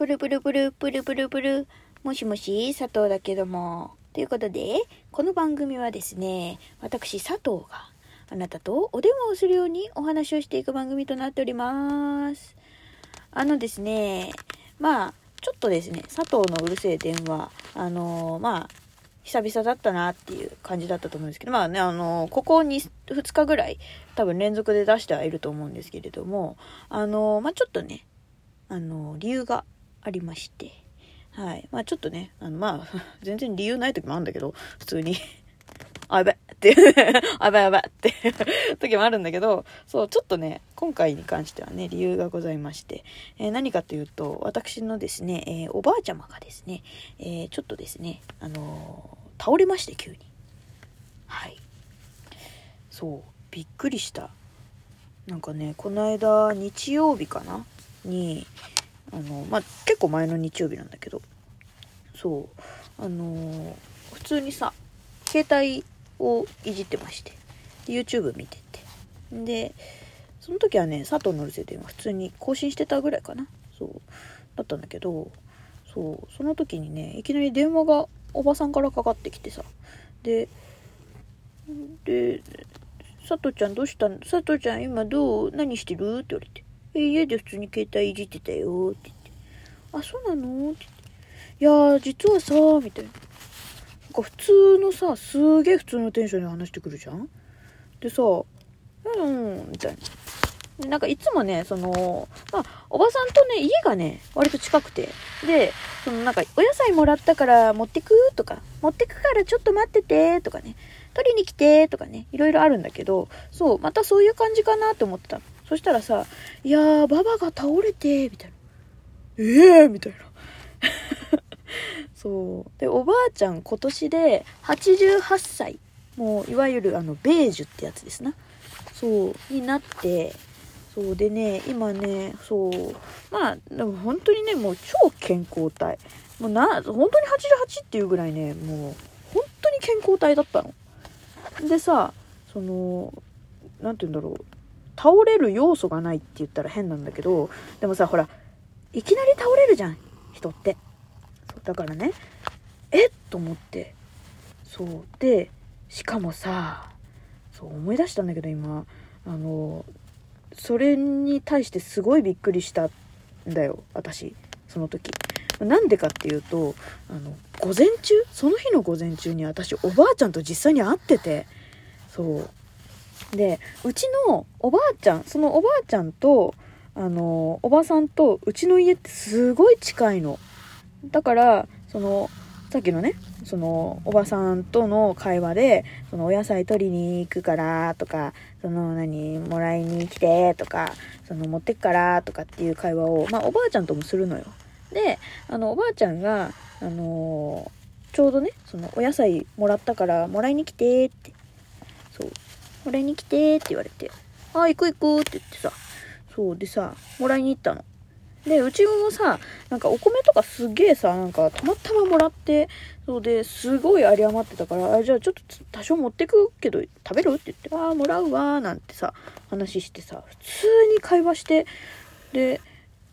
プルプルプルプルプルプル、もしもし佐藤だけども、ということでこの番組はですね、私佐藤があなたとお電話をするようにお話をしていく番組となっております。ですね、ちょっとですね、佐藤のうるせえ電話、久々だったなっていう感じだったと思うんですけど、ここに2日ぐらい多分連続で出してはいると思うんですけれども、ちょっとね、理由がありまして、はい、ちょっとね、全然理由ない時もあるんだけど、普通にあべってあべあべって時もあるんだけど、そうちょっとね、今回に関してはね、理由がございまして、何かというと、私のですね、おばあちゃまがですね、ちょっとですね、倒れまして、急に、はい、そうびっくりした。なんかね、この間日曜日かなに、結構前の日曜日なんだけど、そう普通にさ、携帯をいじってまして、 YouTube 見てて、でその時はね、佐藤のるせで普通に更新してたぐらいかな、そうだったんだけど、そうその時にね、いきなり電話がおばさんからかかってきてさ、で佐藤ちゃんどうしたの、佐藤ちゃん今どう、何してるって言われて、家で普通に携帯いじってたよって言って、あ、そうなのって、いや実はさみたいな、なんか普通のさ、すげえ普通のテンションで話してくるじゃん。でさ、みたいな。でなんかいつもね、おばさんとね、家がね割と近くて、でなんかお野菜もらったから持ってくとか、持ってくからちょっと待っててとかね、取りに来てとかね、いろいろあるんだけど、そうまたそういう感じかなって思ってたの。そしたらさ、いやーババが倒れてみたいな、みたいな。そうで、おばあちゃん今年で88歳、もういわゆるベージュってやつですな、そうになって、そうでね、今ね、そうでも本当にね、もう超健康体、もう本当に88っていうぐらいね、もう本当に健康体だったのでさ、なんて言うんだろう、倒れる要素がないって言ったら変なんだけど、でもさ、ほらいきなり倒れるじゃん人って、だからね、と思って、そうで、しかもさ、そう思い出したんだけど、今それに対してすごいびっくりしたんだよ私、その時。なんでかっていうと、午前中、その日の午前中に私おばあちゃんと実際に会ってて、そうで、うちのおばあちゃん、そのおばあちゃんとおばさんとうちの家ってすごい近いの。だからさっきのね、おばさんとの会話で、お野菜取りに行くからとか、何もらいに来てとか、持ってくからとかっていう会話を、おばあちゃんともするのよ。でおばあちゃんが、ちょうどね、お野菜もらったからもらいに来てって、そうもらいに来てって言われて、あ、行く行くって言ってさ、そうでさ、もらいに行ったの。でうちもさ、なんかお米とかすげえさ、なんかたまたまもらって、そうですごい有り余ってたから、あ、じゃあちょっと多少持ってくけど食べるって言って、あーもらうわなんてさ話してさ、普通に会話して、で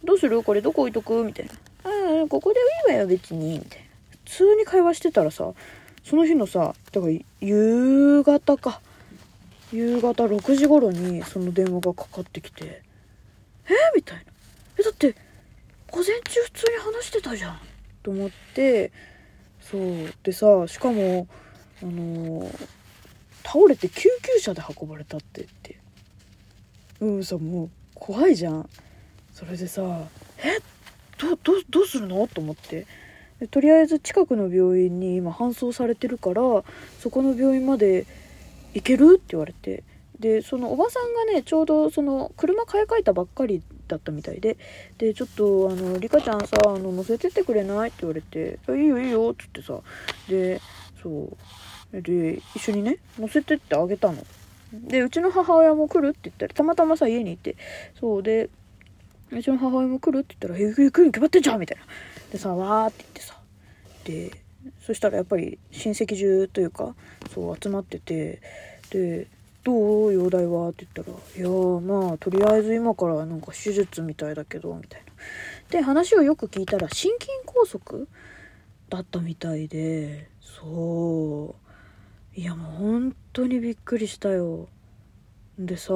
どうするこれどこ置いとくみたいな、あ、ここでいいわよ別にみたいな、普通に会話してたらさ、その日のさ、だから夕方か、夕方6時頃にその電話がかかってきて、みたいな、だって午前中普通に話してたじゃんと思って、そうでさ、しかも倒れて救急車で運ばれたってさ、もう怖いじゃん。それでさ、どうするのと思って、でとりあえず近くの病院に今搬送されてるから、そこの病院まで行けるって言われて、でそのおばさんがね、ちょうど車買い替えたばっかりだったみたいで、でちょっとリカちゃんさ、乗せてってくれないって言われて、いいよいいよっつってさ、でそうで一緒にね乗せてってあげたの。でうちの母親も来るって言ったら、たまたまさ家にいて、そうでうちの母親も来るって言ったら、行くに決まってんじゃんみたいな、でさ、わーって言ってさ、でそしたらやっぱり親戚中というか、そう集まってて、でどう容体はって言ったら、いやとりあえず今からなんか手術みたいだけどみたいで話をよく聞いたら心筋梗塞だったみたいで、そういやもう本当にびっくりしたよ。でさ、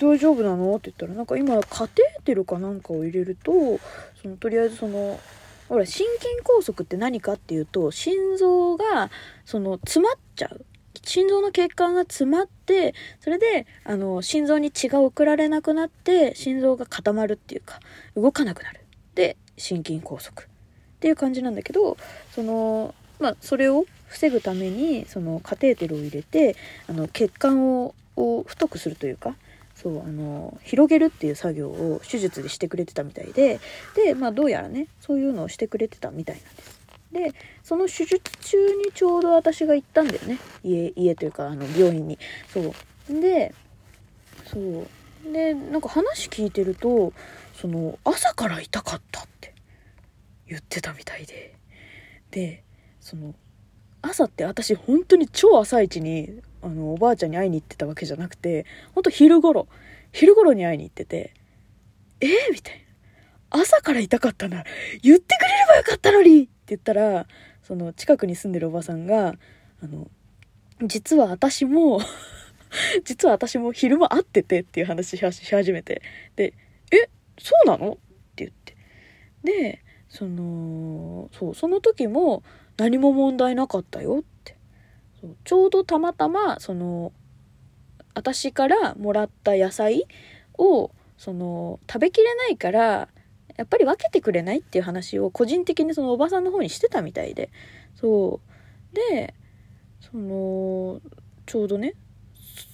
大丈夫なのって言ったら、なんか今カテーテルかなんかを入れると、そのとりあえずそのほら心筋梗塞って何かっていうと、心臓がその詰まっちゃう、心臓の血管が詰まって、それで心臓に血が送られなくなって、心臓が固まるっていうか動かなくなる、で心筋梗塞っていう感じなんだけど、それを防ぐためにそのカテーテルを入れて血管を太くするというか、広げるっていう作業を手術でしてくれてたみたいで、どうやらねそういうのをしてくれてたみたいなんです。でその手術中にちょうど私が行ったんだよね、家というか病院に。でなんか話聞いてると、その朝から痛かったって言ってたみたいで、その朝って私本当に超朝一におばあちゃんに会いに行ってたわけじゃなくて、本当昼頃に会いに行ってて、みたいな、朝から痛かったな、言ってくれればよかったのにって言ったら、その近くに住んでるおばさんが実は私も昼間会っててっていう話し始めて、でそうなのって言って、でその時も何も問題なかったよって、ちょうどたまたまその私からもらった野菜を食べきれないから、やっぱり分けてくれないっていう話を個人的にそのおばさんの方にしてたみたいで、でちょうどね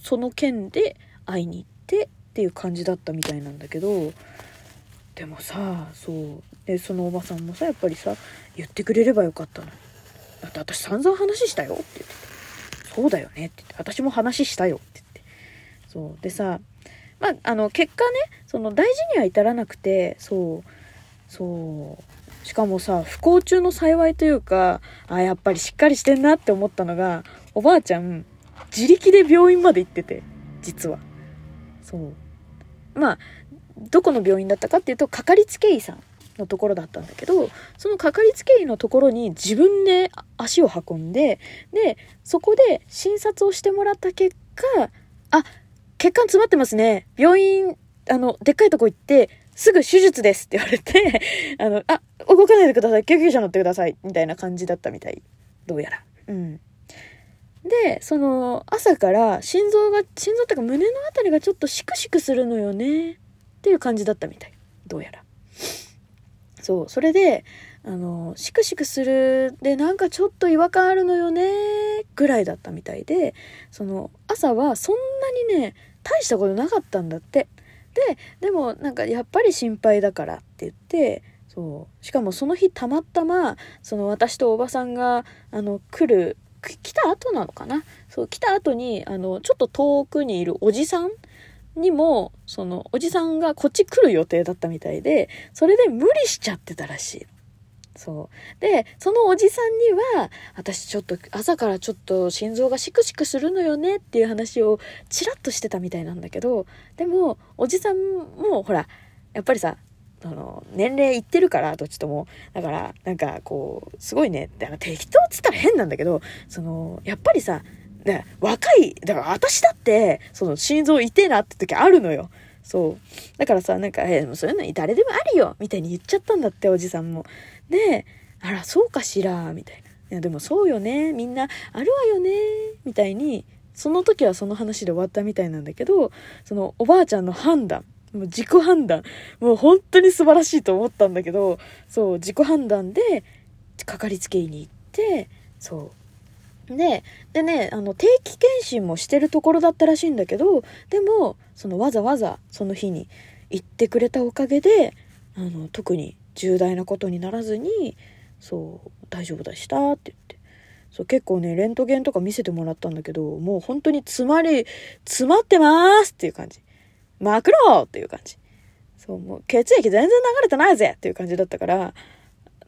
その件で会いに行ってっていう感じだったみたいなんだけど、でもさ、でそのおばさんもさ、やっぱりさ、言ってくれればよかったの、だって私散々話したよって言って、そうだよねって言って、私も話したよって言って、でさ、結果ね、大事には至らなくて、しかもさ、不幸中の幸いというか、やっぱりしっかりしてんなって思ったのが、おばあちゃん自力で病院まで行ってて、実はどこの病院だったかっていうと、かかりつけ医さんのところだったんだけど、そのかかりつけ医のところに自分で足を運んで、そこで診察をしてもらった結果、血管詰まってますね、病院でっかいとこ行ってすぐ手術ですって言われて動かないでください、救急車乗ってくださいみたいな感じだったみたい、どうやら。で朝から心臓ってか胸のあたりがちょっとシクシクするのよねっていう感じだったみたい、どうやら。それでシクシクするで、なんかちょっと違和感あるのよねぐらいだったみたいで、朝はそんなにね大したことなかったんだって。でもなんかやっぱり心配だからって言って、しかもその日たまたま私とおばさんが来た後なのかな、来た後にちょっと遠くにいるおじさんにも、おじさんがこっち来る予定だったみたいで、それで無理しちゃってたらしい。でそのおじさんには、私ちょっと朝からちょっと心臓がシクシクするのよねっていう話をチラッとしてたみたいなんだけど、でもおじさんもほらやっぱりさ、年齢いってるから、どっちともだから、なんかすごいね、だから適当っつったら変なんだけど、やっぱりさ、だから私だって心臓痛えなって時あるのよ。だからさ、なんかそういうの誰でもあるよみたいに言っちゃったんだって、おじさんも。あらそうかしらみたいな、いやでもそうよね、みんなあるわよねみたいに、その時はその話で終わったみたいなんだけど、おばあちゃんの判断、もう自己判断、もう本当に素晴らしいと思ったんだけど、自己判断でかかりつけ医に行って、でね、定期検診もしてるところだったらしいんだけど、でもわざわざその日に行ってくれたおかげで、特に重大なことにならずに、大丈夫でしたって言って、結構ねレントゲンとか見せてもらったんだけど、もう本当に詰まってますっていう感じ、マクロっていう感じ、もう血液全然流れてないぜっていう感じだったから、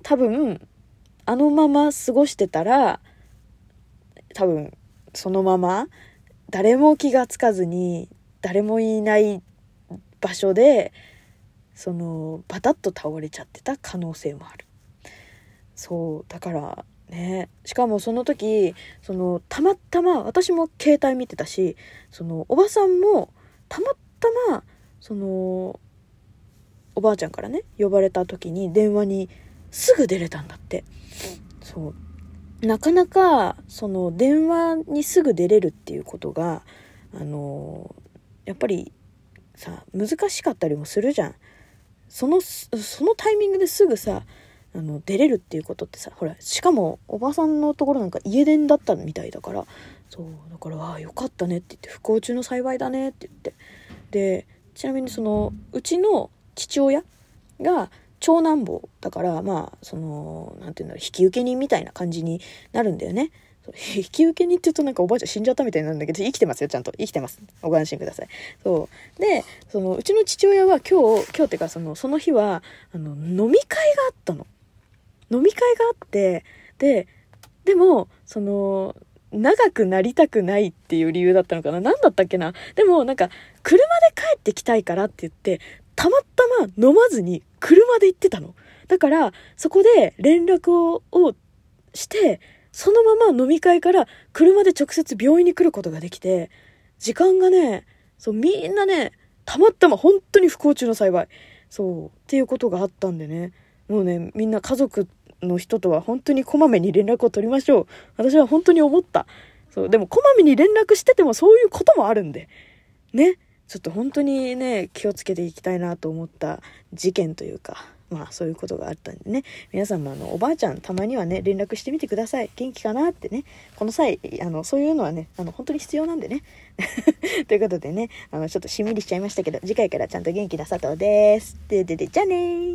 多分あのまま過ごしてたら、多分そのまま誰も気がつかずに、誰もいない場所でそのバタッと倒れちゃってた可能性もある。そうだからね、しかもその時そのたまたま私も携帯見てたし、そのおばさんもたまたまそのおばあちゃんからね呼ばれた時に電話にすぐ出れたんだって。そうなかなかその電話にすぐ出れるっていうことがやっぱりさ難しかったりもするじゃん。そのタイミングですぐさ出れるっていうことってさ、ほらしかもおばさんのところなんか家電だったみたいだから、そうだからああよかったねって言って、不幸中の幸いだねって言って、でちなみにそのうちの父親が長男坊だから、まあそのなんていうんだろう、引き受け人みたいな感じになるんだよね。引き受け人って言うとなんかおばあちゃん死んじゃったみたいになるんだけど、生きてますよ、ちゃんと生きてます、ご安心ください。そうでそのうちの父親は今日っていうかその日は飲み会があったの。飲み会があって、でもその長くなりたくないっていう理由だったのかな、何だったっけな、でもなんか車で帰ってきたいからって言ってたまたま飲まずに車で行ってたの。だからそこで連絡をしてそのまま飲み会から車で直接病院に来ることができて、時間がね、そうみんなねたまたま本当に不幸中の幸い、そうっていうことがあったんでね、もうねみんな家族の人とは本当にこまめに連絡を取りましょう。私は本当に思った。そうでもこまめに連絡しててもそういうこともあるんでね、ちょっと本当にね気をつけていきたいなと思った事件というか、まあそういうことがあったんでね、皆さんもおばあちゃんたまにはね連絡してみてください。元気かなってね、この際そういうのはね本当に必要なんでねということでね、ちょっとしんみりしちゃいましたけど、次回からちゃんと元気な佐藤です。でじゃあねー。